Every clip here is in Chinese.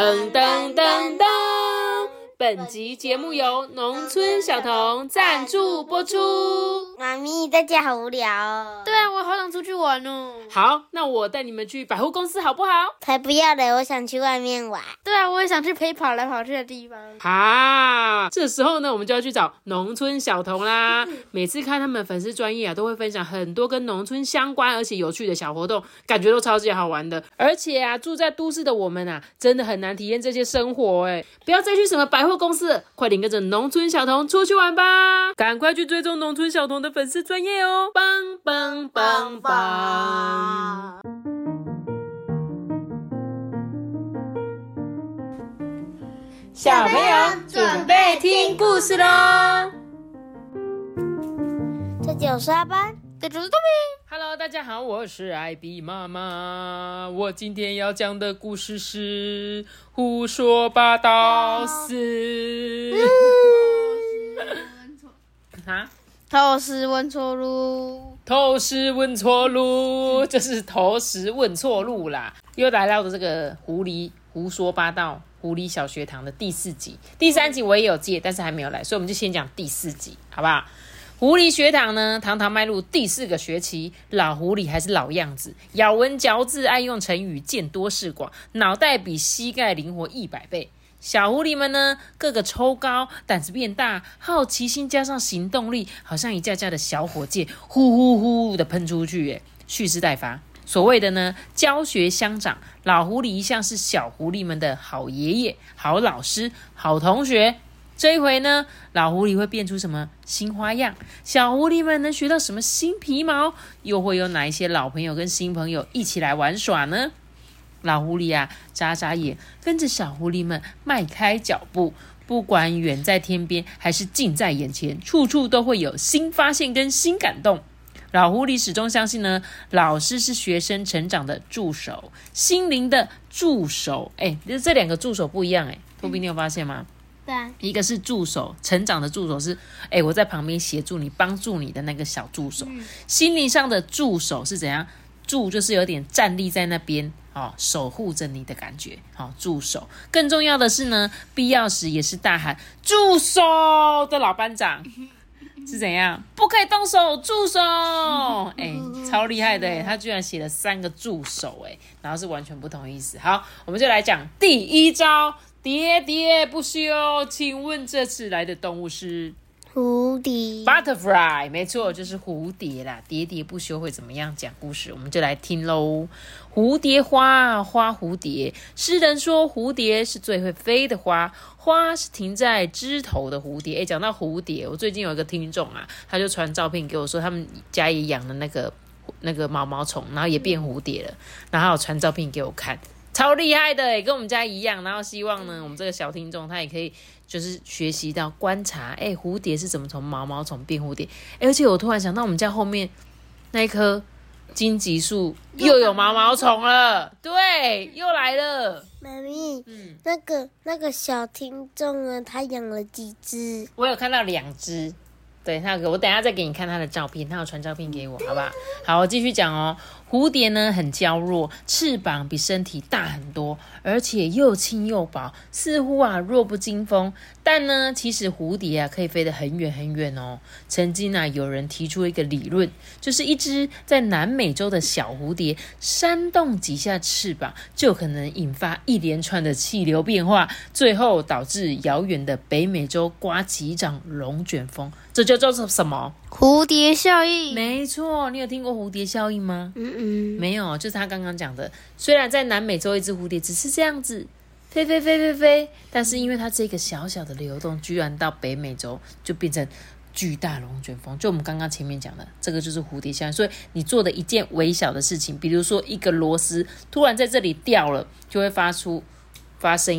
噔噔噔噔！本集节目由农村小童赞助播出。妈咪，在家好无聊哦。对啊，我好想出去玩哦。好，那我带你们去百货公司好不好？才不要嘞，我想去外面玩。对啊，我也想去陪跑来跑去的地方。啊，这时候呢，我们就要去找农村小童啦。每次看他们粉丝专页啊，都会分享很多跟农村相关而且有趣的小活动，感觉都超级好玩的。而且啊，住在都市的我们啊，真的很难体验这些生活哎。不要再去什么百货公司，快点跟着农村小童出去玩吧！赶快去追踪农村小童的粉丝专页哦！棒棒棒棒！小朋友准备听故事咯，这集我是阿班，这集是豆米。Hello， 大家好，我是艾比妈妈。我今天要讲的故事是胡说八道是透食问错路，透食问错路，就是投食问错路啦。又来到的这个狐狸胡说八道狐狸小学堂的第四集，第三集我也有借，但是还没有来，所以我们就先讲第四集，好不好？狐狸学堂呢，堂堂迈入第4个学期，老狐狸还是老样子，咬文嚼字，爱用成语，见多识广，脑袋比膝盖灵活100倍。小狐狸们呢，个个抽高，胆子变大，好奇心加上行动力，好像一架架的小火箭，呼呼呼的喷出去耶，蓄势待发。所谓的呢，教学相长，老狐狸一向是小狐狸们的好爷爷、好老师、好同学。这一回呢，老狐狸会变出什么新花样？小狐狸们能学到什么新皮毛？又会有哪一些老朋友跟新朋友一起来玩耍呢？老狐狸啊，眨眨眼，跟着小狐狸们迈开脚步，不管远在天边还是近在眼前，处处都会有新发现跟新感动。老狐狸始终相信呢，老师是学生成长的助手，心灵的助手。哎，这2个助手不一样哎，托比你有发现吗？一个是助手，成长的助手是我在旁边协助你帮助你的那个小助手，心灵上的助手是怎样？助就是有点站立在那边守护着你的感觉助手。更重要的是呢，必要时也是大喊助手的老班长是怎样？不可以动手，助手超厉害的他居然写了3个助手然后是完全不同意思。好，我们就来讲第1招，喋喋不休。请问这次来的动物是蝴蝶 ，butterfly， 没错，就是蝴蝶啦。喋喋不休会怎么样讲故事？我们就来听喽。蝴蝶花，花蝴蝶。诗人说，蝴蝶是最会飞的花，花是停在枝头的蝴蝶。讲到蝴蝶，我最近有一个听众啊，他就传照片给我说，他们家也养了那个毛毛虫，然后也变蝴蝶了，然后有传照片给我看。超厉害的跟我们家一样，然后希望呢，我们这个小听众他也可以就是学习到观察，蝴蝶是怎么从毛毛虫变蝴蝶。而且我突然想到，我们家后面那一棵荆棘树又有毛毛虫了，对，又来了。妈咪，那个小听众呢，他养了几只？我有看到2只。对，我等一下再给你看他的照片，他有传照片给我，好不好？好，我继续讲哦。蝴蝶呢很娇弱，翅膀比身体大很多，而且又轻又薄，似乎啊弱不禁风。但呢，其实蝴蝶啊可以飞得很远很远哦。曾经啊有人提出一个理论，就是一只在南美洲的小蝴蝶扇动几下翅膀，就可能引发一连串的气流变化，最后导致遥远的北美洲刮起一场龙卷风。这就叫做什么？蝴蝶效应。没错，你有听过蝴蝶效应吗？没有，就是他刚刚讲的。虽然在南美洲一只蝴蝶只是这样子飞飞飞飞飞，但是因为它这个小小的流动，居然到北美洲就变成巨大龙卷风。就我们刚刚前面讲的，这个就是蝴蝶效应。所以你做的一件微小的事情，比如说一个螺丝突然在这里掉了，就会发生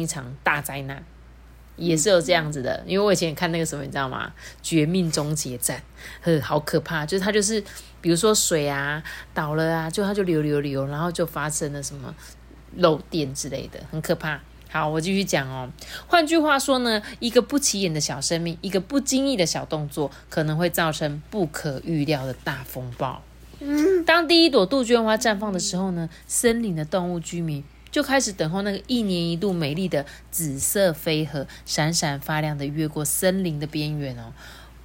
一场大灾难。也是有这样子的，因为我以前看那个什么，你知道吗？绝命终结战，好可怕！就是它就是，比如说水啊倒了啊，就它就流流流，然后就发生了什么漏电之类的，很可怕。好，我继续讲哦。换句话说呢，一个不起眼的小生命，一个不经意的小动作，可能会造成不可预料的大风暴。当第1朵杜鹃花绽放的时候呢，森林的动物居民就开始等候那个一年一度美丽的紫色飞蛾，闪闪发亮的越过森林的边缘哦。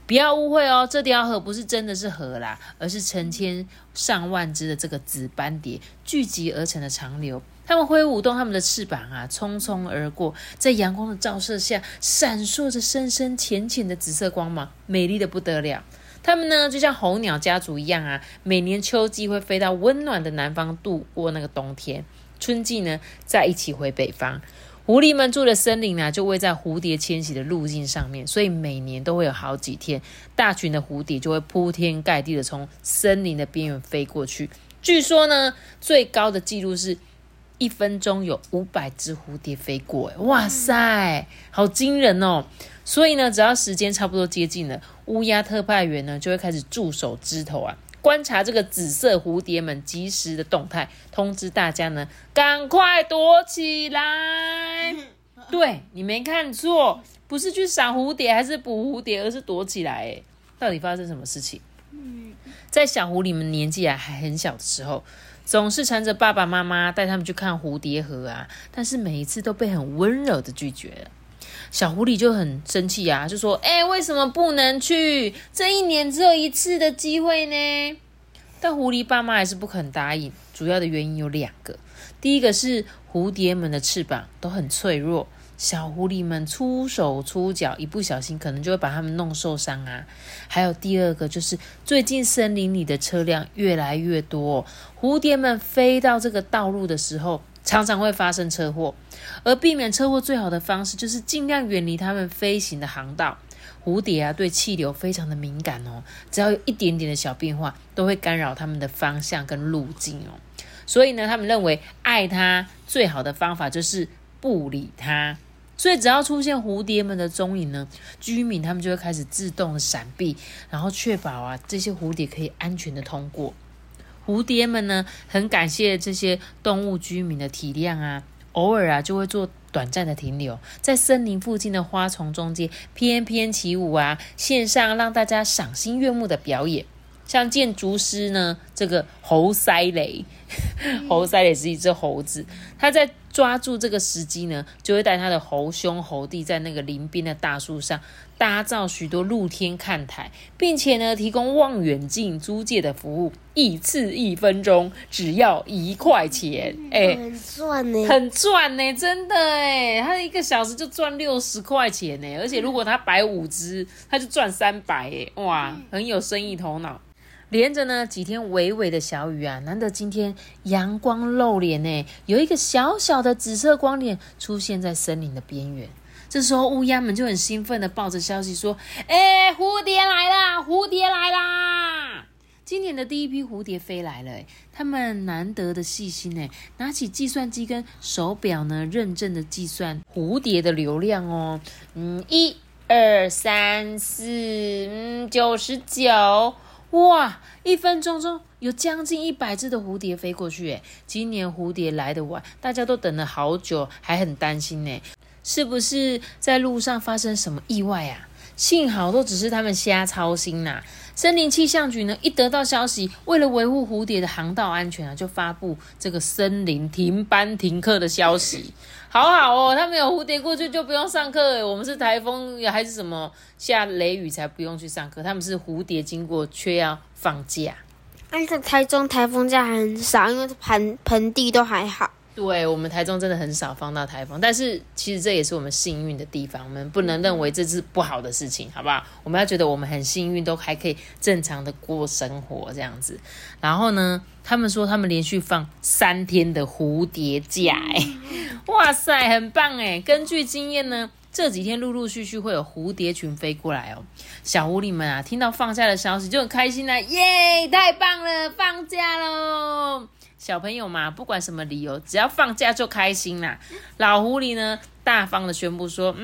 不要误会哦，这条河不是真的是河啦，而是成千上万只的这个紫斑蝶聚集而成的长流，它们挥舞动它们的翅膀啊，匆匆而过，在阳光的照射下闪烁着深深浅浅的紫色光芒，美丽的不得了。它们呢就像候鸟家族一样啊，每年秋季会飞到温暖的南方度过那个冬天，春季呢再一起回北方。狐狸们住的森林啊，就位在蝴蝶迁徙的路径上面，所以每年都会有好几天，大群的蝴蝶就会铺天盖地的从森林的边缘飞过去。据说呢，最高的记录是1分钟有500只蝴蝶飞过，哇塞，好惊人哦！所以呢，只要时间差不多接近了，乌鸦特派员呢就会开始驻守枝头啊，观察这个紫色蝴蝶们及时的动态，通知大家呢赶快躲起来。对，你没看错，不是去赏蝴蝶还是捕蝴蝶，而是躲起来耶。到底发生什么事情？在小狐狸们年纪啊还很小的时候，总是缠着爸爸妈妈带他们去看蝴蝶河啊，但是每一次都被很温柔的拒绝了。小狐狸就很生气啊，就说为什么不能去？这一年只有一次的机会呢。但狐狸爸妈还是不肯答应，主要的原因有2个。第一个是蝴蝶们的翅膀都很脆弱，小狐狸们出手出脚，一不小心可能就会把它们弄受伤啊。还有第2个就是最近森林里的车辆越来越多，蝴蝶们飞到这个道路的时候常常会发生车祸，而避免车祸最好的方式就是尽量远离它们飞行的航道。蝴蝶啊对气流非常的敏感哦，只要有一点点的小变化都会干扰它们的方向跟路径哦。所以呢，他们认为爱它最好的方法就是不理它，所以只要出现蝴蝶们的踪影呢，居民他们就会开始自动的闪避，然后确保啊这些蝴蝶可以安全的通过。蝴蝶们呢很感谢这些动物居民的体谅啊，偶尔啊就会做短暂的停留，在森林附近的花丛中间翩翩起舞啊，献上让大家赏心悦目的表演。像建筑师呢这个猴塞雷猴塞雷是一只猴子，他在抓住这个时机呢，就会带他的猴兄猴弟在那个林边的大树上搭造许多露天看台，并且呢提供望远镜租借的服务，一次1分钟只要1块钱，很赚呢，很赚呢，真的哎，他一个小时就赚60块钱呢，而且如果他摆5只，他就赚300哎，哇，很有生意头脑。连着呢几天微微的小雨啊，难得今天阳光露脸耶，有一个小小的紫色光点出现在森林的边缘。这时候乌鸦们就很兴奋的报着消息说，蝴蝶来啦，蝴蝶来啦！今年的第一批蝴蝶飞来了耶，他们难得的细心耶，拿起计算机跟手表呢，认真的计算蝴蝶的流量哦。1、2、3、4，99。哇，1分钟中有将近100只的蝴蝶飞过去耶。今年蝴蝶来得晚，大家都等了好久，还很担心耶，是不是在路上发生什么意外啊？幸好都只是他们瞎操心啊。森林气象局呢一得到消息，为了维护蝴蝶的航道安全啊，就发布这个森林停班停课的消息。好好哦，他们有蝴蝶过去就不用上课耶，我们是台风还是什么下雷雨才不用去上课，他们是蝴蝶经过却要放假。而且台中台风假很少，因为盆地都还好。对，我们台中真的很少放到台风，但是其实这也是我们幸运的地方，我们不能认为这是不好的事情，好不好？我们要觉得我们很幸运，都还可以正常的过生活这样子。然后呢，他们说他们连续放3天的蝴蝶假，哇塞，很棒哎！根据经验呢，这几天陆陆续续会有蝴蝶群飞过来哦。小狐狸们啊，听到放假的消息就很开心啦，耶！太棒了，放假喽！小朋友嘛，不管什么理由，只要放假就开心啦。老狐狸呢，大方的宣布说，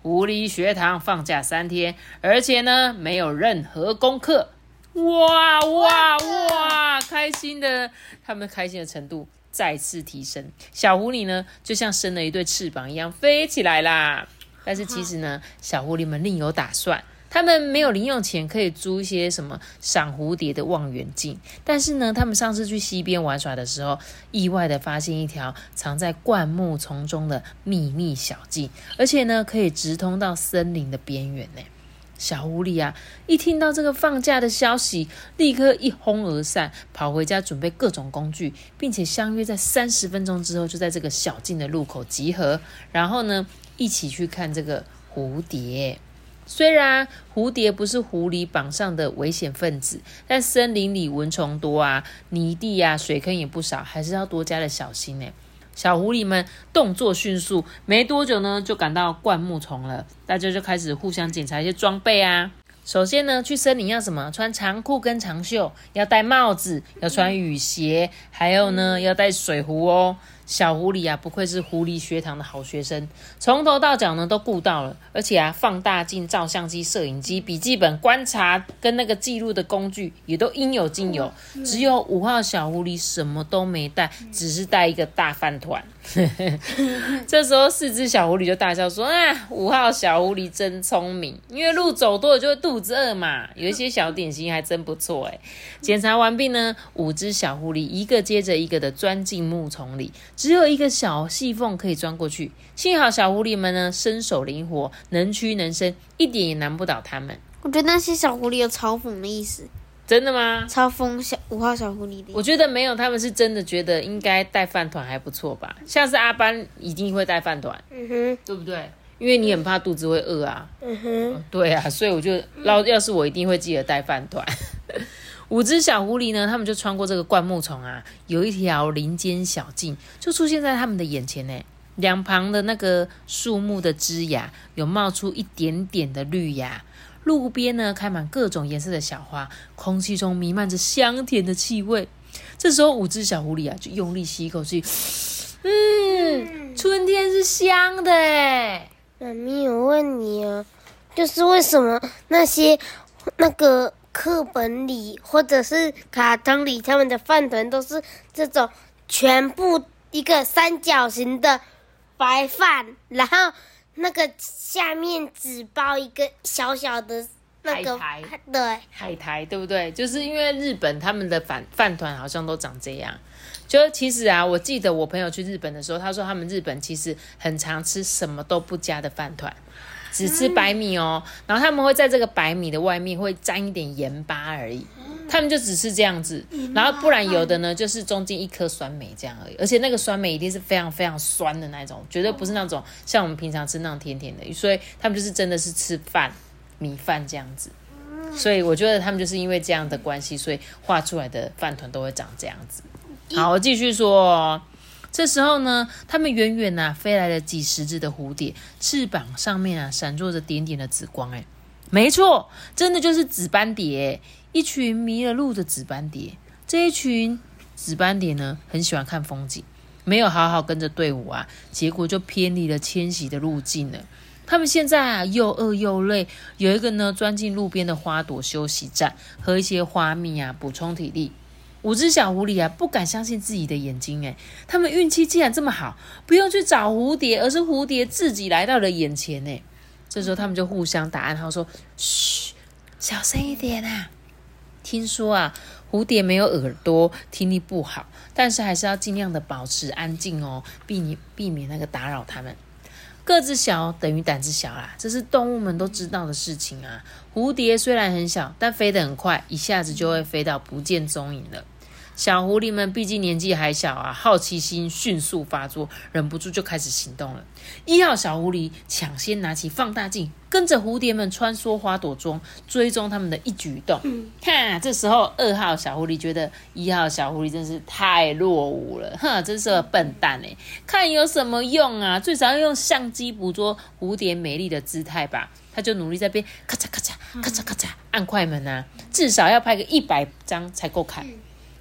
狐狸学堂放假3天，而且呢，没有任何功课。哇哇哇，开心的，他们开心的程度再次提升。小狐狸呢，就像生了一对翅膀一样飞起来啦。但是其实呢，小狐狸们另有打算，他们没有零用钱可以租一些什么赏蝴蝶的望远镜，但是呢他们上次去溪边玩耍的时候，意外的发现一条藏在灌木丛中的秘密小径，而且呢可以直通到森林的边缘呢。小狐狸啊一听到这个放假的消息，立刻一哄而散，跑回家准备各种工具，并且相约在30分钟之后就在这个小径的路口集合，然后呢一起去看这个蝴蝶。虽然蝴蝶不是狐狸榜上的危险分子，但森林里蚊虫多啊，泥地啊，水坑也不少，还是要多加的小心耶。小狐狸们动作迅速，没多久呢就赶到灌木丛了，大家就开始互相检查一些装备啊。首先呢去森林要什么？穿长裤跟长袖，要戴帽子，要穿雨鞋，还有呢要带水壶哦。小狐狸啊不愧是狐狸学堂的好学生，从头到脚呢都顾到了，而且啊放大镜、照相机、摄影机、笔记本、观察跟那个记录的工具也都应有尽有，只有5号小狐狸什么都没带，只是带一个大饭团。这时候4只小狐狸就大笑说啊，5号小狐狸真聪明，因为路走多了就会肚子饿嘛，有一些小点心还真不错耶。检查完毕呢，5只小狐狸一个接着一个的钻进木丛里，只有一个小细缝可以钻过去，幸好小狐狸们呢身手灵活，能屈能伸，一点也难不倒他们。我觉得那些小狐狸有嘲讽的意思。真的吗？嘲讽5号小狐狸的意思。我觉得没有，他们是真的觉得应该带饭团还不错吧，像是阿班一定会带饭团，对不对？因为你很怕肚子会饿啊，对啊，所以我就要是我一定会记得带饭团。5只小狐狸呢，他们就穿过这个灌木丛啊，有一条林间小径就出现在他们的眼前呢。两旁的那个树木的枝芽有冒出一点点的绿芽，路边呢开满各种颜色的小花，空气中弥漫着香甜的气味。这时候5只小狐狸啊，就用力吸一口气，春天是香的哎。妈咪，我问你啊，就是为什么那些课本里或者是卡通里他们的饭团都是这种全部一个三角形的白饭，然后那个下面只包一个小小的那个海苔，对不对？就是因为日本他们的饭团好像都长这样。就其实啊，我记得我朋友去日本的时候，他说他们日本其实很常吃什么都不加的饭团，只吃白米哦，然后他们会在这个白米的外面会沾一点盐巴而已，他们就只吃这样子，然后不然有的呢就是中间一颗酸梅这样而已，而且那个酸梅一定是非常非常酸的那种，绝对不是那种像我们平常吃那种甜甜的，所以他们就是真的是吃饭米饭这样子，所以我觉得他们就是因为这样的关系，所以画出来的饭团都会长这样子。好，我继续说哦。这时候呢，他们远远啊飞来了几十只的蝴蝶，翅膀上面啊闪烁着点点的紫光。哎，没错，真的就是紫斑蝶，一群迷了路的紫斑蝶。这一群紫斑蝶呢，很喜欢看风景，没有好好跟着队伍啊，结果就偏离了迁徙的路径了。他们现在啊又饿又累，有一个呢钻进路边的花朵休息站，喝一些花蜜啊补充体力。5只小狐狸啊，不敢相信自己的眼睛哎，他们运气竟然这么好，不用去找蝴蝶，而是蝴蝶自己来到了眼前哎。这时候他们就互相打暗号说：“嘘，小声一点啊！听说啊，蝴蝶没有耳朵，听力不好，但是还是要尽量的保持安静哦，避免那个打扰他们。”个子小等于胆子小啦，这是动物们都知道的事情啊。蝴蝶虽然很小，但飞得很快，一下子就会飞到不见踪影了。小狐狸们毕竟年纪还小啊，好奇心迅速发作，忍不住就开始行动了。1号小狐狸抢先拿起放大镜，跟着蝴蝶们穿梭花朵中，追踪他们的一举一动。这时候2号小狐狸觉得1号小狐狸真是太落伍了，真是个笨蛋耶，看有什么用啊，最少要用相机捕捉蝴蝶美丽的姿态吧。他就努力在边咔嚓咔嚓咔嚓咔嚓按快门啊，至少要拍个100张才够看。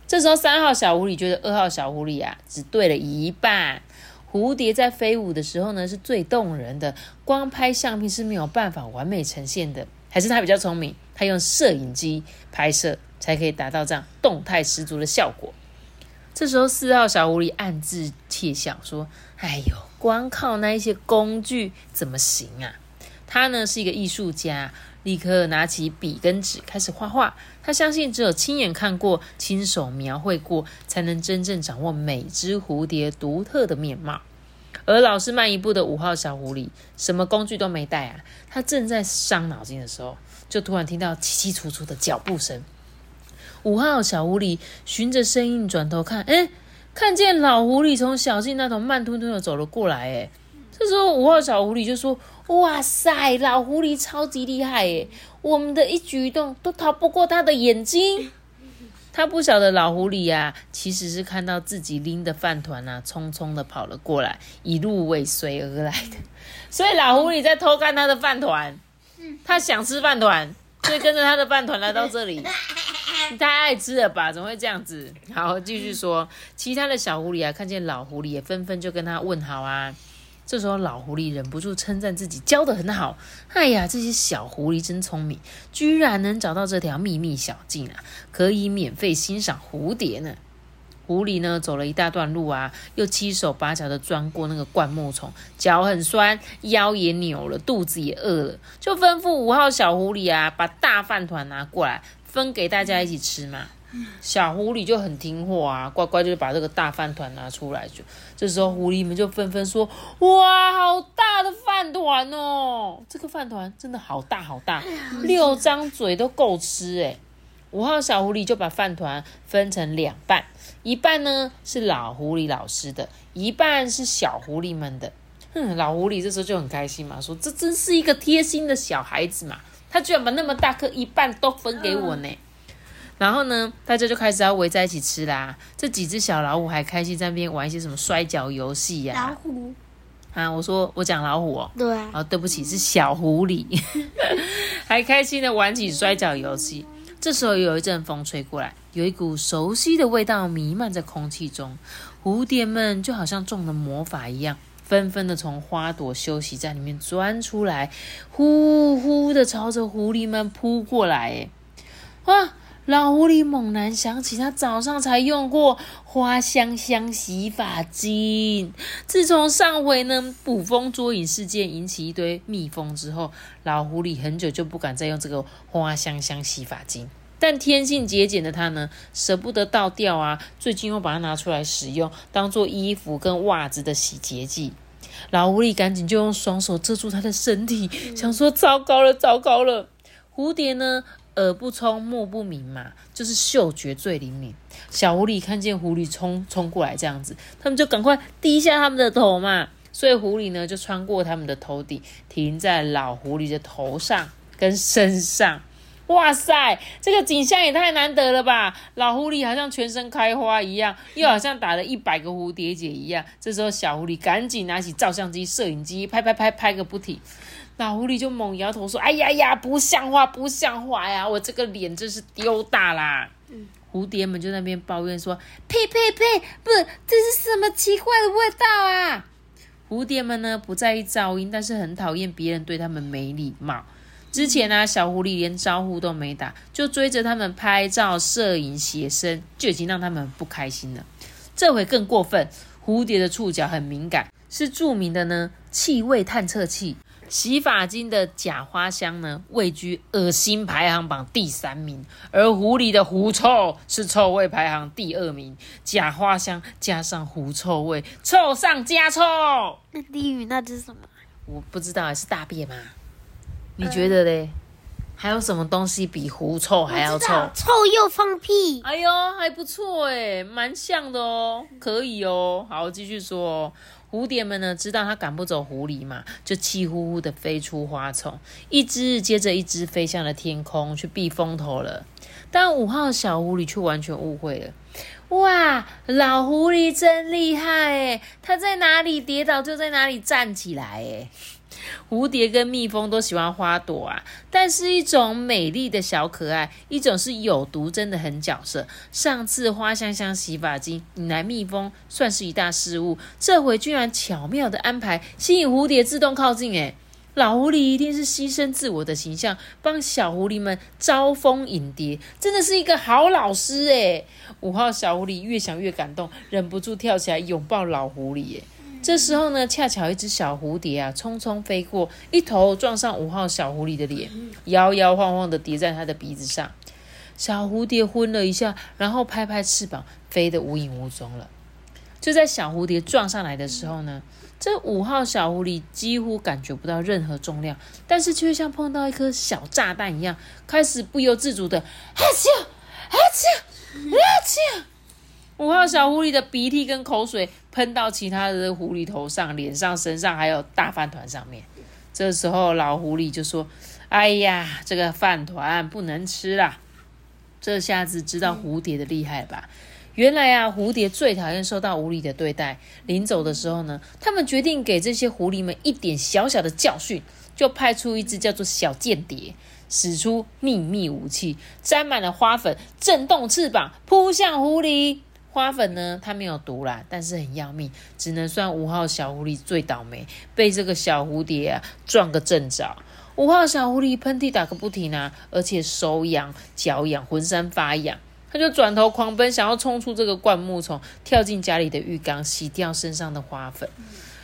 这时候3号小狐狸觉得2号小狐狸啊只对了一半，蝴蝶在飞舞的时候呢是最动人的，光拍相片是没有办法完美呈现的，还是他比较聪明，他用摄影机拍摄才可以达到这样动态十足的效果。这时候4号小狐狸暗自窃笑说：“哎呦，光靠那一些工具怎么行啊？”他呢是一个艺术家，立刻拿起笔跟纸开始画画。他相信只有亲眼看过、亲手描绘过，才能真正掌握每只蝴蝶独特的面貌。而老师慢一步的5号小狐狸什么工具都没带啊，他正在伤脑筋的时候，就突然听到凄凄楚楚的脚步声。5号小狐狸循着声音转头看，看见老狐狸从小径那头慢吞吞的走了过来。这时候5号小狐狸就说，哇塞，老狐狸超级厉害耶，我们的一举一动都逃不过他的眼睛。他不晓得老狐狸啊，其实是看到自己拎的饭团啊，匆匆的跑了过来，一路尾随而来的。所以老狐狸在偷看他的饭团，他想吃饭团，所以跟着他的饭团来到这里。你太爱吃了吧，怎么会这样子？好，继续说，其他的小狐狸啊，看见老狐狸也纷纷就跟他问好啊。这时候老狐狸忍不住称赞自己教得很好，哎呀，这些小狐狸真聪明，居然能找到这条秘密小径啊，可以免费欣赏蝴蝶呢。狐狸呢走了一大段路啊，又七手八脚的钻过那个灌木丛，脚很酸，腰也扭了，肚子也饿了，就吩咐5号小狐狸啊，把大饭团拿过来分给大家一起吃嘛。小狐狸就很听话啊，乖乖就把这个大饭团拿出来。这时候狐狸们就纷纷说，哇，好大的饭团哦，这个饭团真的好大好大，6张嘴都够吃耶。5号小狐狸就把饭团分成2半，一半呢是老狐狸老师的，一半是小狐狸们的。老狐狸这时候就很开心嘛，说这真是一个贴心的小孩子嘛，他居然把那么大颗一半都分给我呢。然后呢，大家就开始要围在一起吃啦。这几只小老虎还开心在那边玩一些什么摔跤游戏呀。老虎啊，我讲老虎哦。对啊。哦，对不起，是小狐狸，还开心的玩起摔跤游戏。这时候有一阵风吹过来，有一股熟悉的味道弥漫在空气中，蝴蝶们就好像中了魔法一样，纷纷的从花朵休息站里面钻出来，呼呼的朝着狐狸们扑过来。啊！老狐狸猛然想起他早上才用过花香香洗发精，自从上回呢捕风捉影事件引起一堆蜜蜂之后，老狐狸很久就不敢再用这个花香香洗发精，但天性节俭的他呢舍不得倒掉啊，最近又把它拿出来使用，当做衣服跟袜子的洗洁剂。老狐狸赶紧就用双手遮住他的身体，想说糟糕了，蝴蝶呢耳不聪目不明嘛，就是嗅觉最灵敏。小狐狸看见狐狸冲过来这样子，他们就赶快低下他们的头嘛，所以狐狸呢就穿过他们的头顶，停在老狐狸的头上跟身上。哇塞，这个景象也太难得了吧，老狐狸好像全身开花一样，又好像打了100个蝴蝶结一样。这时候小狐狸赶紧拿起照相机摄影机拍个不停，老狐狸就猛摇头说，哎呀，不像话呀，我这个脸真是丢大啦。蝴蝶们就在那边抱怨说，呸，不，这是什么奇怪的味道啊。蝴蝶们呢不在意噪音，但是很讨厌别人对他们没礼貌。之前啊，小狐狸连招呼都没打，就追着他们拍照摄影写生，就已经让他们不开心了。这回更过分，蝴蝶的触角很敏感，是著名的呢气味探测器。洗发精的假花香呢位居恶心排行榜第3名，而狐狸的狐臭是臭味排行第2名，假花香加上狐臭味，臭上加臭。那地狱那是什么？我不知道，是大便吗？你觉得嘞？还有什么东西比狐臭还要臭？臭又放屁。哎呦，还不错耶，蛮像的哦，可以哦。好，继续说哦。蝴蝶们呢知道他赶不走狐狸嘛，就气呼呼的飞出花丛，一只接着一只飞向了天空去避风头了。但5号小狐狸却完全误会了，哇，老狐狸真厉害耶，他在哪里跌倒就在哪里站起来耶。蝴蝶跟蜜蜂都喜欢花朵啊，但是一种美丽的小可爱，一种是有毒，真的很角色。上次花香香洗发精引来蜜蜂算是一大失误，这回居然巧妙的安排吸引蝴蝶自动靠近耶。老狐狸一定是牺牲自我的形象，帮小狐狸们招蜂引蝶，真的是一个好老师耶。5号小狐狸越想越感动，忍不住跳起来拥抱老狐狸耶。这时候呢，恰巧一只小蝴蝶啊，匆匆飞过，一头撞上5号小狐狸的脸，摇摇晃晃的跌在他的鼻子上。小蝴蝶昏了一下，然后拍拍翅膀，飞得无影无踪了。就在小蝴蝶撞上来的时候呢，这5号小狐狸几乎感觉不到任何重量，但是却像碰到一颗小炸弹一样，开始不由自主的哈啾哈啾哈啾。5号小狐狸的鼻涕跟口水喷到其他的狐狸头上、脸上、身上，还有大饭团上面。这时候老狐狸就说：“哎呀，这个饭团不能吃啦！”这下子知道蝴蝶的厉害吧？原来啊，蝴蝶最讨厌受到无理的对待。临走的时候呢，他们决定给这些狐狸们一点小小的教训，就派出一只叫做小间谍，使出秘密武器，沾满了花粉，震动翅膀，扑向狐狸。花粉呢，它没有毒啦，但是很要命，只能算5号小狐狸最倒霉，被这个小蝴蝶啊撞个正着。5号小狐狸喷嚏打个不停啊，而且手痒、脚痒、浑身发痒。他就转头狂奔，想要冲出这个灌木丛，跳进家里的浴缸，洗掉身上的花粉。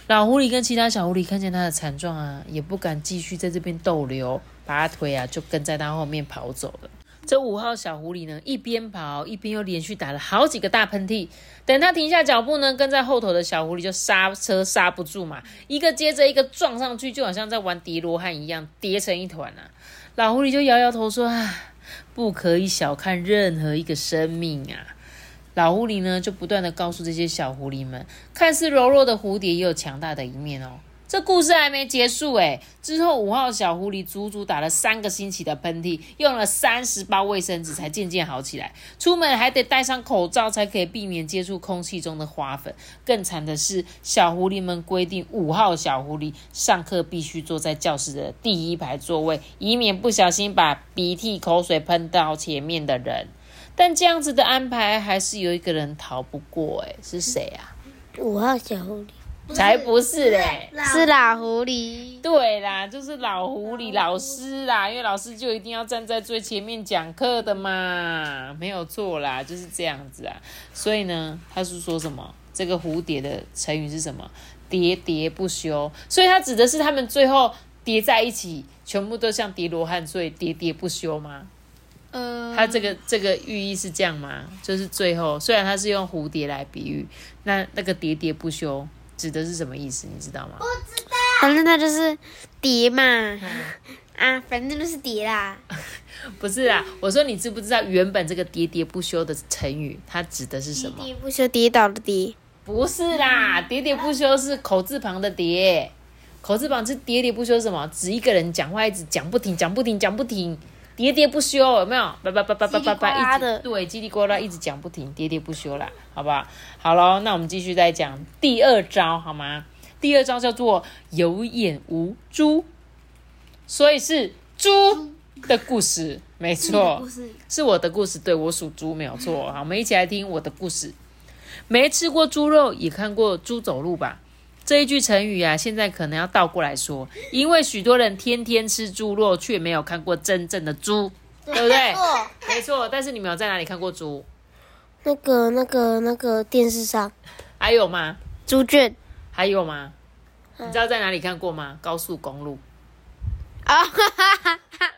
老狐狸跟其他小狐狸看见他的惨状啊，也不敢继续在这边逗留，拔腿啊就跟在他后面跑走了。这5号小狐狸呢，一边跑一边又连续打了好几个大喷嚏。等他停下脚步呢，跟在后头的小狐狸就刹车刹不住嘛，一个接着一个撞上去，就好像在玩叠罗汉一样，叠成一团啊。老狐狸就摇摇头说：“啊，不可以小看任何一个生命啊！”老狐狸呢，就不断的告诉这些小狐狸们，看似柔弱的蝴蝶也有强大的一面哦。这故事还没结束诶，之后5号小狐狸足足打了3个星期的喷嚏，用了30包卫生纸才渐渐好起来，出门还得戴上口罩才可以避免接触空气中的花粉。更惨的是，小狐狸们规定5号小狐狸上课必须坐在教室的第1排座位，以免不小心把鼻涕口水喷到前面的人。但这样子的安排还是有一个人逃不过诶，是谁啊？5号小狐狸才不是嘞，是老狐狸。对啦，就是老狐狸老师啦，因为老师就一定要站在最前面讲课的嘛，没有错啦，就是这样子啊。所以呢，他是说什么？这个蝴蝶的成语是什么？喋喋不休。所以它指的是他们最后叠在一起，全部都像叠罗汉，所以喋喋不休吗？它这个寓意是这样吗？就是最后，虽然它是用蝴蝶来比喻，那个喋喋不休指的是什么意思？你知道吗？不知道，反正它就是蝶嘛，啊，反正就是蝶啦。不是啦，我说你知不知道原本这个喋喋不休的成语，它指的是什么？喋喋不休，跌倒的跌。不是啦，喋喋不休是口字旁的喋，口字旁是喋喋不休什么？指一个人讲话一直讲不停，讲不停，讲不停，喋喋不休，有没有？叭叭叭叭叭叭，一直对，叽里呱啦一直讲不停，喋喋不休啦，好不好？好咯，那我们继续再讲第2招，好吗？第2招叫做有眼无珠，所以是猪的故事，没错，是我的故事，对，我属猪，没有错。好，我们一起来听我的故事。没吃过猪肉，也看过猪走路吧。这一句成语啊，现在可能要倒过来说，因为许多人天天吃猪肉，却没有看过真正的猪，对不对？没错，但是你们有在哪里看过猪？那个电视上。还有吗？猪圈。还有吗？你知道在哪里看过吗？高速公路。啊哈哈哈哈！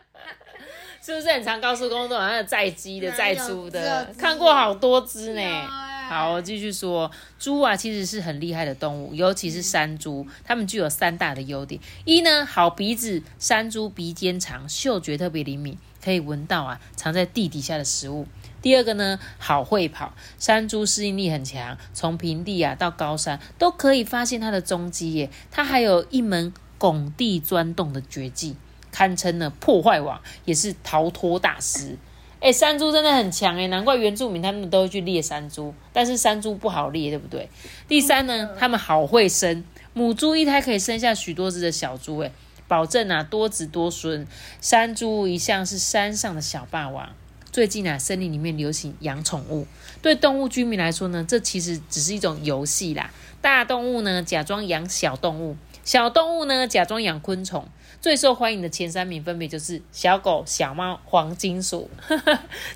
是不是很常高速公路好像有载鸡的、载猪的，看过好多只呢？好，我继续说。猪啊，其实是很厉害的动物，尤其是山猪，它们具有3大的优点。一呢，好鼻子，山猪鼻尖长，嗅觉特别灵敏，可以闻到啊藏在地底下的食物。第二个呢，好会跑，山猪适应力很强，从平地啊到高山都可以发现它的踪迹耶。它还有一门拱地钻洞的绝技，堪称呢破坏王，也是逃脱大师。欸，山猪真的很强欸，难怪原住民他们都会去猎山猪，但是山猪不好猎，对不对？第3呢，他们好会生，母猪一胎可以生下许多只的小猪欸，保证啊多子多孙。山猪一向是山上的小霸王。最近啊，森林里面流行养宠物，对动物居民来说呢，这其实只是一种游戏啦。大动物呢假装养小动物，小动物呢假装养昆虫。最受欢迎的前3名分别就是小狗、小猫、黄金鼠。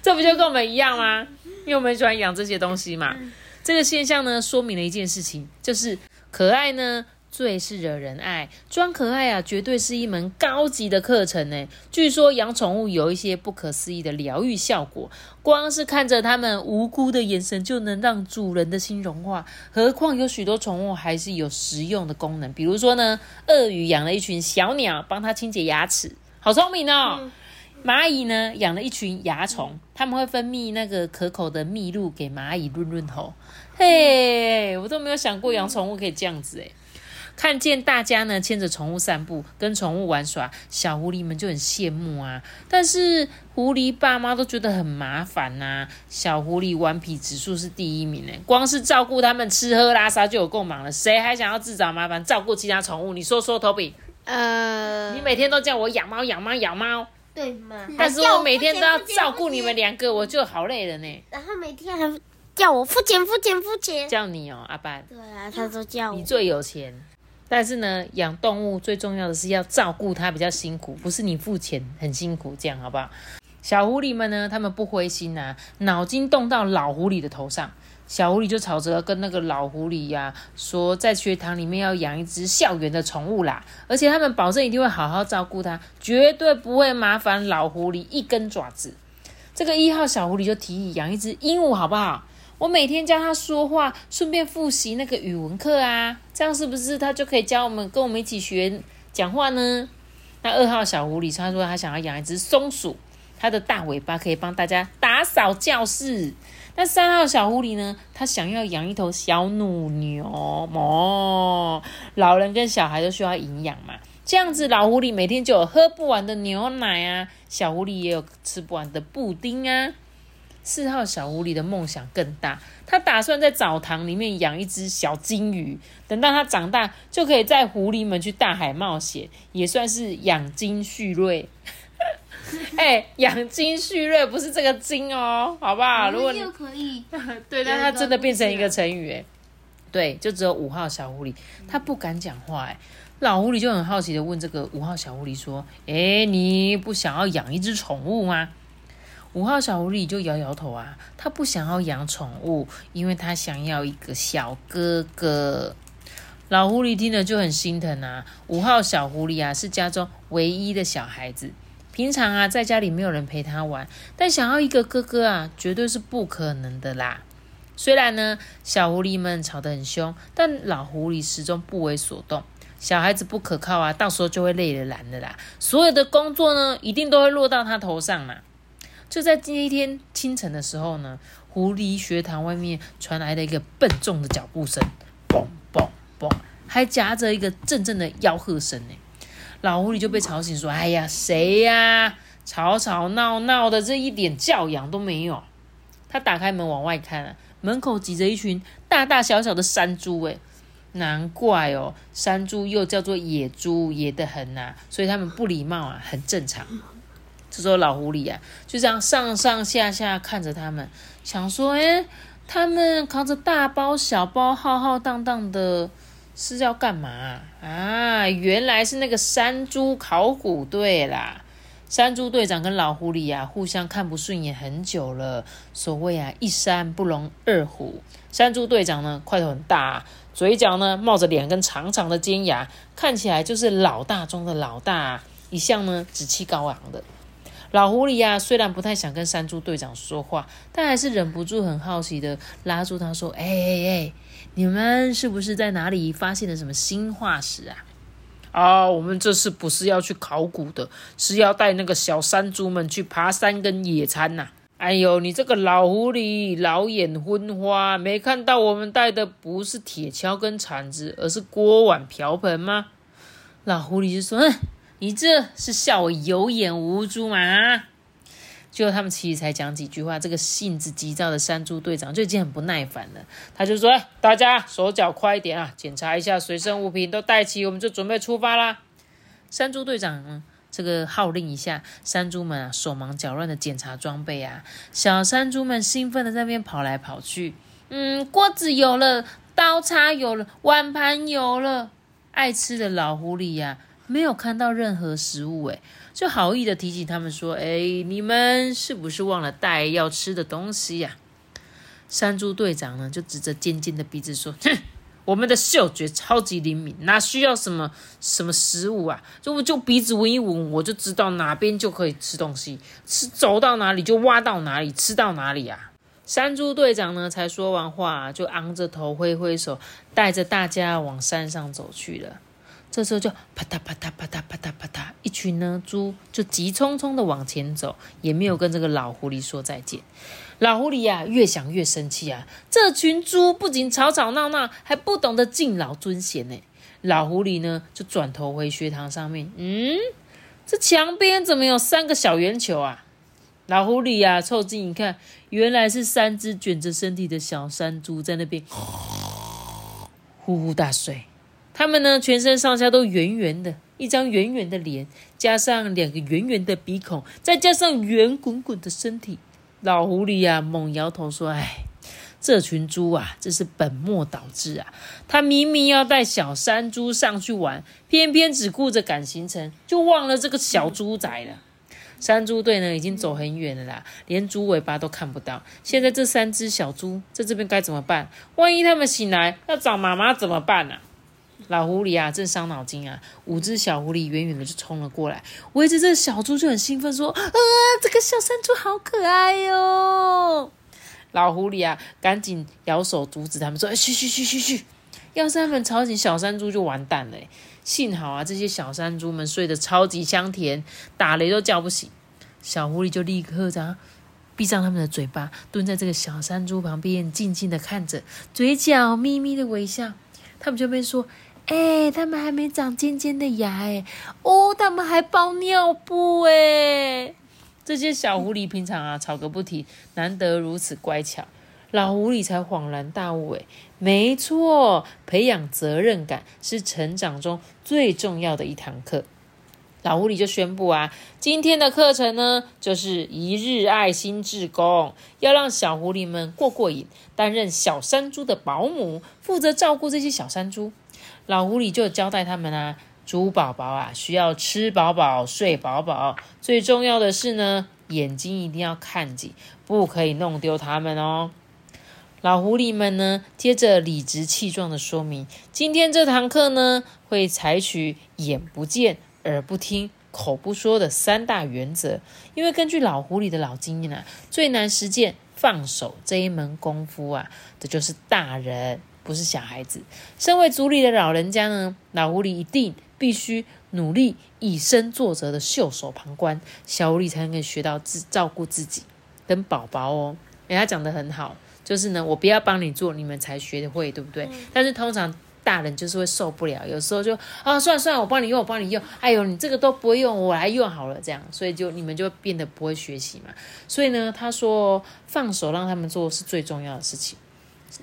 这不就跟我们一样吗？因为我们喜欢养这些东西嘛。这个现象呢，说明了一件事情，就是可爱呢最是惹人爱，装可爱啊绝对是一门高级的课程呢。据说养宠物有一些不可思议的疗愈效果，光是看着它们无辜的眼神就能让主人的心融化，何况有许多宠物还是有实用的功能。比如说呢，鳄鱼养了一群小鸟帮它清洁牙齿，好聪明哦。蚂蚁呢养了一群蚜虫，它们会分泌那个可口的蜜露给蚂蚁润润喉。嘿，我都没有想过养宠物可以这样子耶。看见大家呢牵着宠物散步，跟宠物玩耍，小狐狸们就很羡慕啊。但是狐狸爸妈都觉得很麻烦啊，小狐狸顽皮指数是第一名耶，光是照顾他们吃喝拉撒就有够忙了，谁还想要自找麻烦照顾其他宠物？你说说Toby，你每天都叫我养猫养猫养猫，对嘛？但是我每天都要照顾你们两个，我就好累了呢。然后每天还叫我付钱付钱付钱，叫你哦，阿班。对啊，他都叫我。你最有钱。但是呢，养动物最重要的是要照顾它比较辛苦，不是你付钱很辛苦，这样好不好？小狐狸们呢，他们不灰心啊，脑筋动到老狐狸的头上，小狐狸就吵着跟那个老狐狸啊说，在学堂里面要养一只校园的宠物啦，而且他们保证一定会好好照顾它，绝对不会麻烦老狐狸一根爪子。这个一号小狐狸就提议养一只鹦鹉好不好？我每天教他说话，顺便复习那个语文课啊，这样是不是他就可以教我们，跟我们一起学讲话呢？那二号小狐狸他说他想要养一只松鼠，他的大尾巴可以帮大家打扫教室。那三号小狐狸呢，他想要养一头小乳牛哦，老人跟小孩都需要营养嘛，这样子老狐狸每天就有喝不完的牛奶啊，小狐狸也有吃不完的布丁啊。四号小狐狸的梦想更大，他打算在澡堂里面养一只小金鱼，等到他长大就可以带狐狸们去大海冒险，也算是养精蓄锐。哎，养精蓄锐不是这个精哦，好不好？如果你可以，对，但他真的变成一个成语哎。对，就只有五号小狐狸，他不敢讲话哎。老狐狸就很好奇的问这个五号小狐狸说：“哎，你不想要养一只宠物吗？”五号小狐狸就摇摇头啊，他不想要养宠物，因为他想要一个小哥哥。老狐狸听了就很心疼啊，五号小狐狸啊是家中唯一的小孩子，平常啊在家里没有人陪他玩，但想要一个哥哥啊绝对是不可能的啦。虽然呢小狐狸们吵得很凶，但老狐狸始终不为所动，小孩子不可靠啊，到时候就会累得懒的啦，所有的工作呢一定都会落到他头上啦。就在今天清晨的时候呢，狐狸学堂外面传来了一个笨重的脚步声，嘣嘣嘣，还夹着一个阵阵的吆喝声呢。老狐狸就被吵醒说：“哎呀，谁呀？吵吵闹闹的，这一点教养都没有。”他打开门往外看啊，门口挤着一群大大小小的山猪哎，难怪哦，山猪又叫做野猪，野得很啊，所以他们不礼貌啊，很正常。这时候老狐狸啊，就这样上上下下看着他们，想说：“哎，他们扛着大包小包，浩浩荡荡的，是要干嘛啊？原来是那个山猪考古队啦！”山猪队长跟老狐狸啊，互相看不顺眼很久了。所谓啊，一山不容二虎。山猪队长呢，块头很大啊，嘴角呢冒着两根长长的尖牙，看起来就是老大中的老大啊，一向呢趾气高昂的。老狐狸啊，虽然不太想跟山猪队长说话，但还是忍不住很好奇的拉住他说：“哎哎哎，你们是不是在哪里发现了什么新化石啊？”“哦，我们这次不是要去考古的，是要带那个小山猪们去爬山跟野餐呐。”“哎呦，你这个老狐狸，老眼昏花，没看到我们带的不是铁锹跟铲子，而是锅碗瓢盆吗？”老狐狸就说：“嗯，你这是笑我有眼无珠嘛？”结果他们其实才讲几句话，这个性子急躁的山猪队长就已经很不耐烦了，他就说：“大家手脚快一点啊，检查一下随身物品都带齐，我们就准备出发啦。”山猪队长这个号令一下，山猪们啊手忙脚乱的检查装备啊，小山猪们兴奋的在那边跑来跑去，锅子有了，刀叉有了，碗盘有了。爱吃的老狐狸啊没有看到任何食物哎，就好意的提醒他们说：“哎，你们是不是忘了带要吃的东西呀？”山猪队长呢就指着尖尖的鼻子说：“哼，我们的嗅觉超级灵敏，哪需要什么食物啊？就鼻子闻一闻，我就知道哪边就可以吃东西，走到哪里就挖到哪里，吃到哪里啊！山猪队长呢，才说完话，就昂着头挥挥手，带着大家往山上走去了。这时候就啪嗒啪嗒啪嗒啪嗒啪嗒，一群呢猪就急匆匆的往前走，也没有跟这个老狐狸说再见。老狐狸啊，越想越生气啊！这群猪不仅吵吵闹闹，还不懂得敬老尊贤呢。老狐狸呢，就转头回学堂上面，这墙边怎么有3个小圆球啊？老狐狸啊，凑近一看，原来是3只卷着身体的小山猪在那边呼呼大睡。他们呢，全身上下都圆圆的，一张圆圆的脸，加上2个圆圆的鼻孔，再加上圆滚滚的身体。老狐狸啊，猛摇头说：“哎，这群猪啊，真是本末倒置啊！他明明要带小山猪上去玩，偏偏只顾着赶行程，就忘了这个小猪仔了。”山猪队呢，已经走很远了啦，连猪尾巴都看不到。现在这3只小猪在这边该怎么办？万一他们醒来要找妈妈怎么办啊？老狐狸啊，正伤脑筋啊，5只小狐狸远远的就冲了过来，围着这小猪就很兴奋说：“这个小山猪好可爱哟、哦！”老狐狸啊，赶紧摇手阻止他们说：“嘘嘘嘘嘘嘘！要是他们吵醒小山猪就完蛋了。”幸好啊，这些小山猪们睡得超级香甜，打雷都叫不醒。小狐狸就立刻闭上他们的嘴巴，蹲在这个小山猪旁边，静静的看着，嘴角咪咪的微笑。他们就被说。他们还没长尖尖的牙他们还包尿布这些小狐狸平常啊吵个不停，难得如此乖巧，老狐狸才恍然大悟没错，培养责任感是成长中最重要的一堂课。老狐狸就宣布啊，今天的课程呢，就是一日爱心志工，要让小狐狸们过瘾，担任小山猪的保姆，负责照顾这些小山猪。老狐狸就交代他们啊，猪宝宝啊需要吃饱饱睡饱饱，最重要的是呢，眼睛一定要看紧，不可以弄丢他们哦。老狐狸们呢，接着理直气壮的说明，今天这堂课呢，会采取眼不见、耳不听、口不说的3大原则，因为根据老狐狸的老经验啊，最难实践放手这一门功夫啊，这就是大人。不是小孩子，身为族里的老人家呢，老狐狸一定必须努力以身作则的袖手旁观，小狐狸才能学到照顾自己跟宝宝他讲得很好，就是呢，我不要帮你做，你们才学会，对不对？但是通常大人就是会受不了，有时候就算了，我帮你用，哎呦，你这个都不会用，我来用好了，这样，所以就你们就变得不会学习嘛。所以呢，他说放手让他们做是最重要的事情。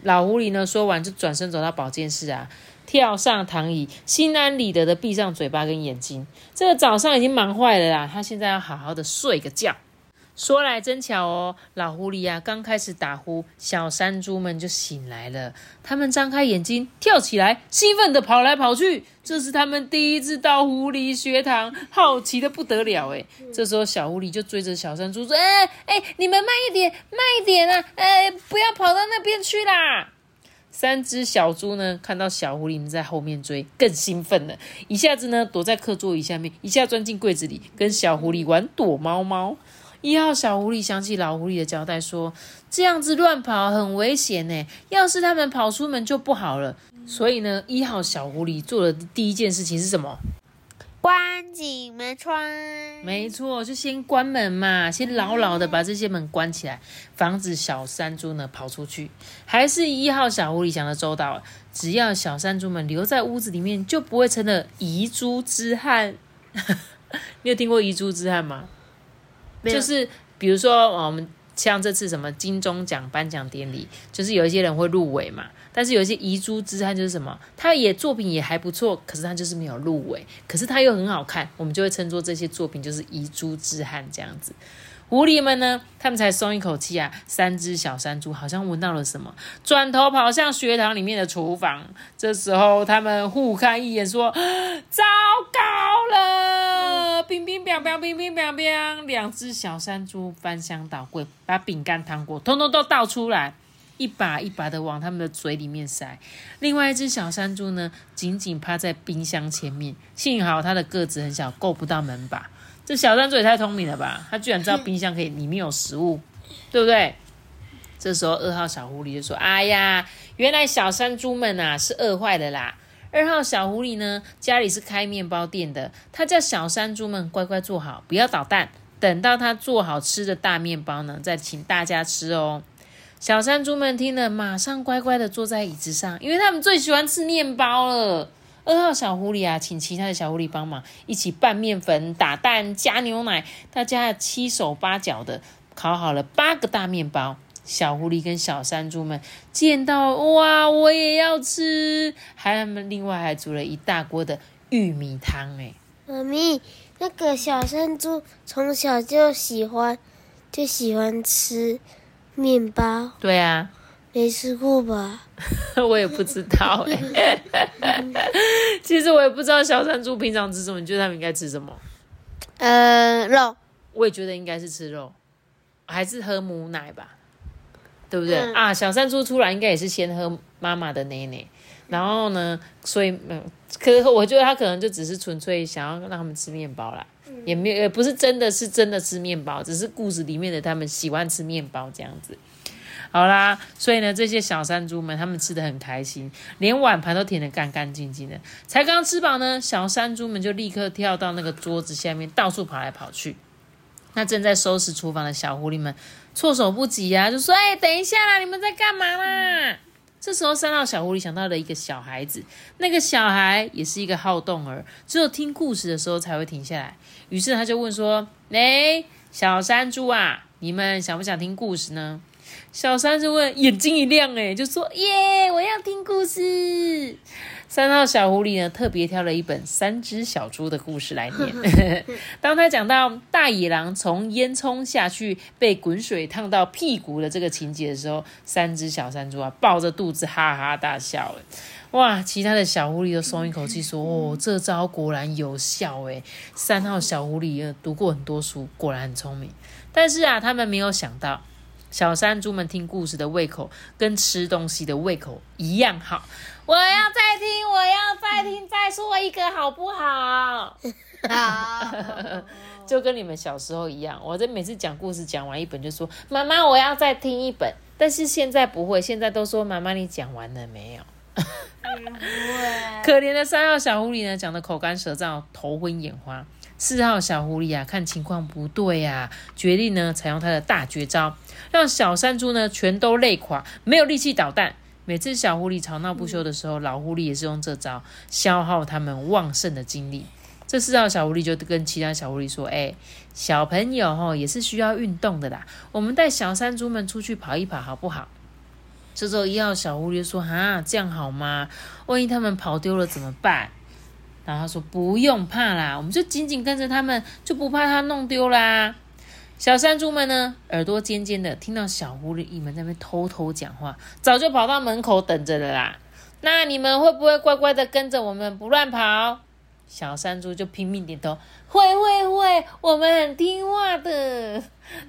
老狐狸呢说完就转身走到保健室啊，跳上躺椅，心安理得的闭上嘴巴跟眼睛。这个早上已经忙坏了啦，他现在要好好的睡个觉。说来真巧老狐狸啊刚开始打呼，小山猪们就醒来了。他们张开眼睛，跳起来，兴奋的跑来跑去。这是他们第一次到狐狸学堂，好奇的不得了这时候小狐狸就追着小山猪说：“你们慢一点，慢一点啊！不要跑到那边去啦！”3只小猪呢，看到小狐狸们在后面追，更兴奋了，一下子呢躲在课桌椅下面，一下钻进柜子里，跟小狐狸玩躲猫猫。1号小狐狸想起老狐狸的交代说，这样子乱跑很危险要是他们跑出门就不好了。所以呢，1号小狐狸做的第一件事情是什么？关紧门窗。没错，就先关门嘛，先牢牢的把这些门关起来，防止小山猪呢跑出去。还是1号小狐狸想的周到，只要小山猪们留在屋子里面，就不会成了遗珠之憾。你有听过遗珠之憾吗？就是比如说我们像这次什么金钟奖颁奖典礼，就是有一些人会入围嘛，但是有一些遗珠之憾就是什么，他也作品也还不错，可是他就是没有入围，可是他又很好看，我们就会称作这些作品就是遗珠之憾这样子。狐狸们呢，他们才松一口气啊，3只小山猪好像闻到了什么，转头跑向学堂里面的厨房。这时候他们互看一眼说：“糟糕了！”乒乒乓乓，乒乒乓乓，2只小山猪翻箱倒柜，把饼干糖果通通都倒出来。一把一把的往他们的嘴里面塞。另外一只小山猪呢，紧紧趴在冰箱前面，幸好它的个子很小，够不到门把。这小山猪也太聪明了吧，它居然知道冰箱可以里面有食物，对不对？这时候二号小狐狸就说，哎呀，原来小山猪们啊是饿坏了啦。二号小狐狸呢，家里是开面包店的，他叫小山猪们乖乖坐好，不要捣蛋，等到他做好吃的大面包呢，再请大家吃哦。小山猪们听了，马上乖乖的坐在椅子上，因为他们最喜欢吃面包了。二号小狐狸啊，请其他的小狐狸帮忙，一起拌面粉、打蛋、加牛奶，大家七手八脚的烤好了8个大面包。小狐狸跟小山猪们见到，哇，我也要吃！还另外还煮了一大锅的玉米汤哎。妈咪，那个小山猪从小就喜欢吃面包。对啊，没吃过吧？我也不知道哎。其实我也不知道小山猪平常吃什么，你觉得他们应该吃什么？肉。我也觉得应该是吃肉，还是喝母奶吧。对不对、啊？小山猪出来应该也是先喝妈妈的奶奶，然后呢，所以可是我觉得他可能就只是纯粹想要让他们吃面包啦，也没有，也不是真的吃面包，只是故事里面的他们喜欢吃面包这样子。好啦，所以呢，这些小山猪们他们吃得很开心，连碗盘都舔得干干净净的。才刚吃饱呢，小山猪们就立刻跳到那个桌子下面，到处跑来跑去。那正在收拾厨房的小狐狸们措手不及啊，就说，等一下啦，你们在干嘛啦？这时候三号小狐狸想到了一个小孩子，那个小孩也是一个好动儿，只有听故事的时候才会停下来。于是他就问说，小山猪啊，你们想不想听故事呢？小山猪问，眼睛一亮就说，耶，我要听故事。三号小狐狸呢，特别挑了一本3只小猪的故事来念。当他讲到大野狼从烟囱下去被滚水烫到屁股的这个情节的时候，3只小山猪啊，抱着肚子哈哈大笑。哇，其他的小狐狸都松一口气说，这招果然有效。三号小狐狸读过很多书，果然很聪明。但是啊，他们没有想到小山猪们听故事的胃口跟吃东西的胃口一样好。我要再听，再说一个好不好？好，就跟你们小时候一样，我这每次讲故事讲完一本就说，妈妈我要再听一本，但是现在不会，现在都说妈妈你讲完了没有？可怜的三号小狐狸呢，讲得口干舌燥，头昏眼花。4号小狐狸啊，看情况不对啊，决定呢采用他的大绝招，让小山猪呢全都累垮，没有力气捣蛋。每次小狐狸吵闹不休的时候，老狐狸也是用这招消耗他们旺盛的精力。这4号小狐狸就跟其他小狐狸说，小朋友也是需要运动的啦，我们带小山猪们出去跑一跑好不好？这时候1号小狐狸就说，这样好吗？万一他们跑丢了怎么办？然后他说，不用怕啦，我们就紧紧跟着他们，就不怕他弄丢啦。小山猪们呢，耳朵尖尖的，听到小狐狸们在那边偷偷讲话，早就跑到门口等着了啦。那你们会不会乖乖的跟着我们不乱跑？小山猪就拼命点头，会，我们很听话的。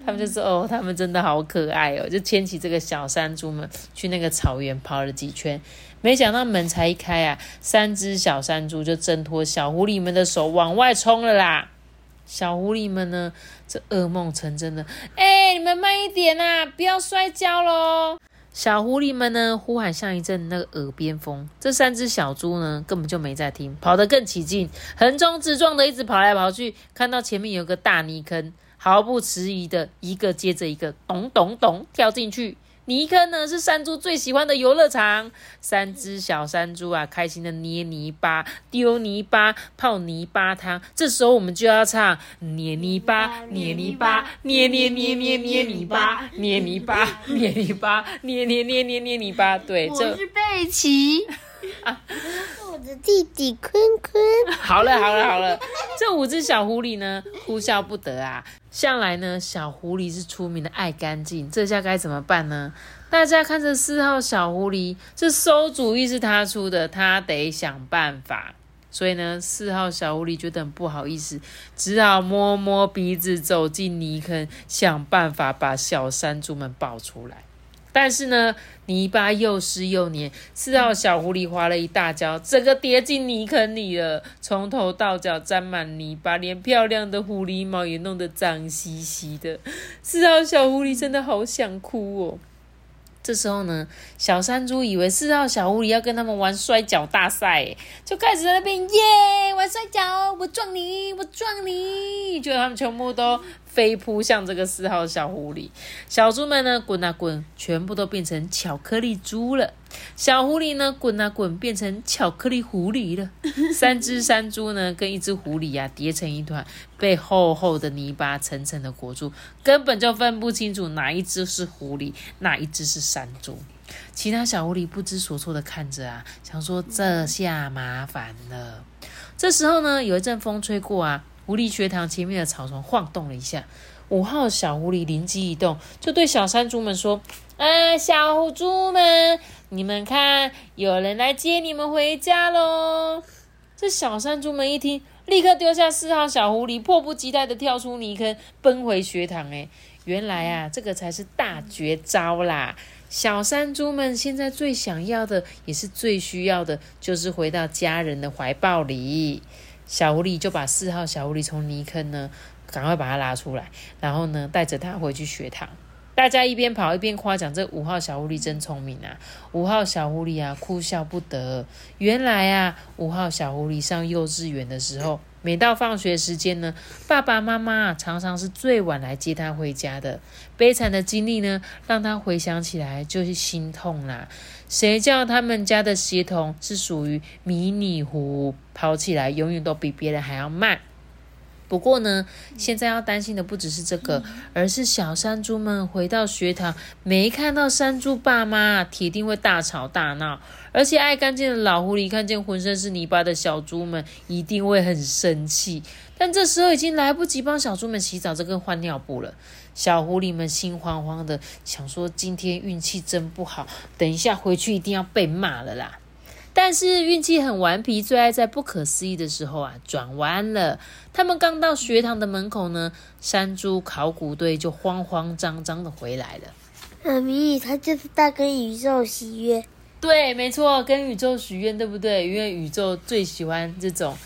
他们就说，他们真的好可爱就牵起这个小山猪们去那个草原跑了几圈。没想到门才一开啊，3只小山猪就挣脱小狐狸们的手往外冲了啦。小狐狸们呢，这噩梦成真了，你们慢一点啊，不要摔跤咯。小狐狸们呢，呼喊像一阵那个耳边风，这3只小猪呢，根本就没在听，跑得更起劲，横冲直撞的一直跑来跑去。看到前面有个大泥坑，毫不迟疑的一个接着一个咚咚咚跳进去。泥坑呢，是山猪最喜欢的游乐场。3只小山猪啊，开心的捏泥巴、丢泥巴、泡泥巴汤。这时候我们就要唱，捏泥巴捏泥巴捏捏捏捏捏泥巴捏泥巴捏泥巴捏捏捏捏捏泥巴。对，我是贝奇，我的弟弟坤坤。好了，这5只小狐狸呢，哭笑不得啊。向来呢，小狐狸是出名的爱干净，这下该怎么办呢？大家看着4号小狐狸，这馊主意是他出的，他得想办法。所以呢，4号小狐狸觉得很不好意思，只好摸摸鼻子走进泥坑，想办法把小山猪们抱出来。但是呢，泥巴又湿又黏，刺到小狐狸滑了一大跤，整个跌进泥坑里了，从头到脚沾满泥巴，连漂亮的狐狸毛也弄得脏兮兮的。刺到小狐狸真的好想哭哦。这时候呢，小山猪以为四号小狐狸要跟他们玩摔跤大赛，就开始在那边耶玩摔跤，我撞你，我撞你，结果他们全部都飞扑向这个四号小狐狸。小猪们呢滚啊滚，全部都变成巧克力猪了。小狐狸呢滚啊滚，变成巧克力狐狸了。三只山猪呢跟一只狐狸啊叠成一团，被厚厚的泥巴层层的裹住，根本就分不清楚哪一只是狐狸，哪一只是山猪。其他小狐狸不知所措的看着啊，想说这下麻烦了。这时候呢，有一阵风吹过啊，狐狸学堂前面的草丛晃动了一下。五号小狐狸灵机一动，就对小山猪们说：小猪们，你们看，有人来接你们回家咯。这小山猪们一听，立刻丢下四号小狐狸，迫不及待的跳出泥坑，奔回学堂。原来啊，这个才是大绝招啦！小山猪们现在最想要的，也是最需要的，就是回到家人的怀抱里。小狐狸就把四号小狐狸从泥坑呢，赶快把它拉出来，然后呢，带着它回去学堂。大家一边跑一边夸奖这五号小狐狸真聪明啊！五号小狐狸啊，哭笑不得。原来啊，五号小狐狸上幼稚园的时候，每到放学时间呢，爸爸妈妈常常是最晚来接他回家的。悲惨的经历呢，让他回想起来就是心痛啦。谁叫他们家的协同是属于迷你狐，跑起来永远都比别人还要慢。不过呢，现在要担心的不只是这个，而是小山猪们回到学堂，没看到山猪爸妈，铁定会大吵大闹。而且爱干净的老狐狸看见浑身是泥巴的小猪们，一定会很生气。但这时候已经来不及帮小猪们洗澡，这跟换尿布了。小狐狸们心慌慌的，想说今天运气真不好，等一下回去一定要被骂了啦。但是运气很顽皮，最爱在不可思议的时候啊转弯了。他们刚到学堂的门口呢，山猪考古队就慌慌张张的回来了。妈咪，他就是在跟宇宙许愿。对，没错，跟宇宙许愿，对不对？因为宇宙最喜欢这种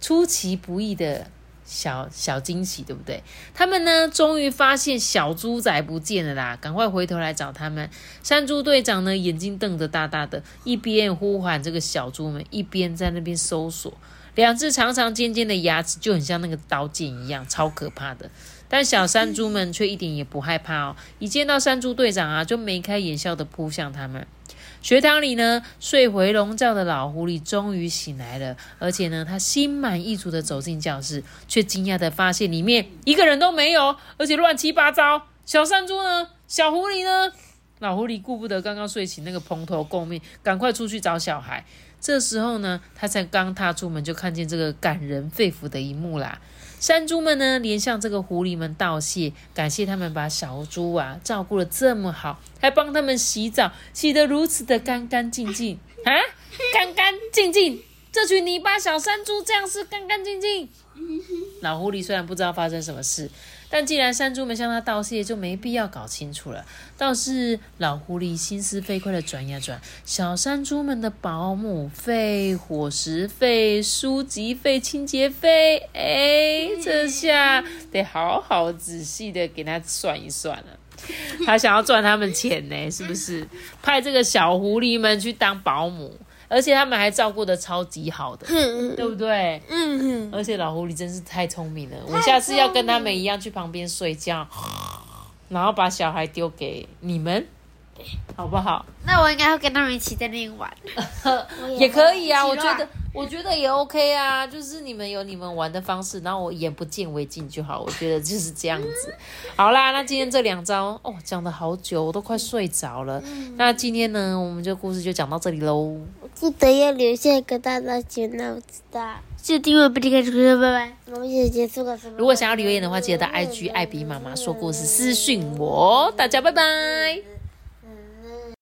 出其不意的小惊喜，对不对？他们呢终于发现小猪仔不见了啦，赶快回头来找他们。山猪队长呢眼睛瞪得大大的，一边呼喊这个小猪们，一边在那边搜索。两只长长尖尖的牙齿就很像那个刀剑一样，超可怕的。但小山猪们却一点也不害怕哦，一见到山猪队长啊，就眉开眼笑的扑向他们。学堂里呢，睡回笼觉的老狐狸终于醒来了，而且呢，他心满意足的走进教室，却惊讶的发现里面一个人都没有，而且乱七八糟。小山猪呢？小狐狸呢？老狐狸顾不得刚刚睡醒那个蓬头垢面，赶快出去找小孩。这时候呢，他才刚踏出门，就看见这个感人肺腑的一幕啦。山猪们呢，连向这个狐狸们道谢，感谢他们把小猪啊照顾得这么好，还帮他们洗澡，洗得如此的干干净净啊，干干净净！这群泥巴小山猪这样是干干净净。老狐狸虽然不知道发生什么事，但既然山猪们向他道谢，就没必要搞清楚了。倒是老狐狸心思飞快的转呀转，小山猪们的保姆费、伙食费、书籍费、清洁费，这下得好好仔细的给他算一算了。他想要赚他们钱呢，是不是？派这个小狐狸们去当保姆。而且他们还照顾得超级好的，对不对？而且老狐狸真是太聪明了，我下次要跟他们一样去旁边睡觉，然后把小孩丢给你们，好不好？那我应该会跟他们一起在那玩，也可以啊。我觉得也 OK 啊，就是你们有你们玩的方式，然后我眼不见为净就好。我觉得就是这样子。好啦，那今天这两招哦，讲得好久，我都快睡着了。那今天呢，我们这故事就讲到这里喽。记得要留下一个大大姐，那我知道。就订阅不离开主播，拜拜。我们也结束了。如果想要留言的话，记得到 IG 艾比妈妈说故事私讯我。大家拜拜。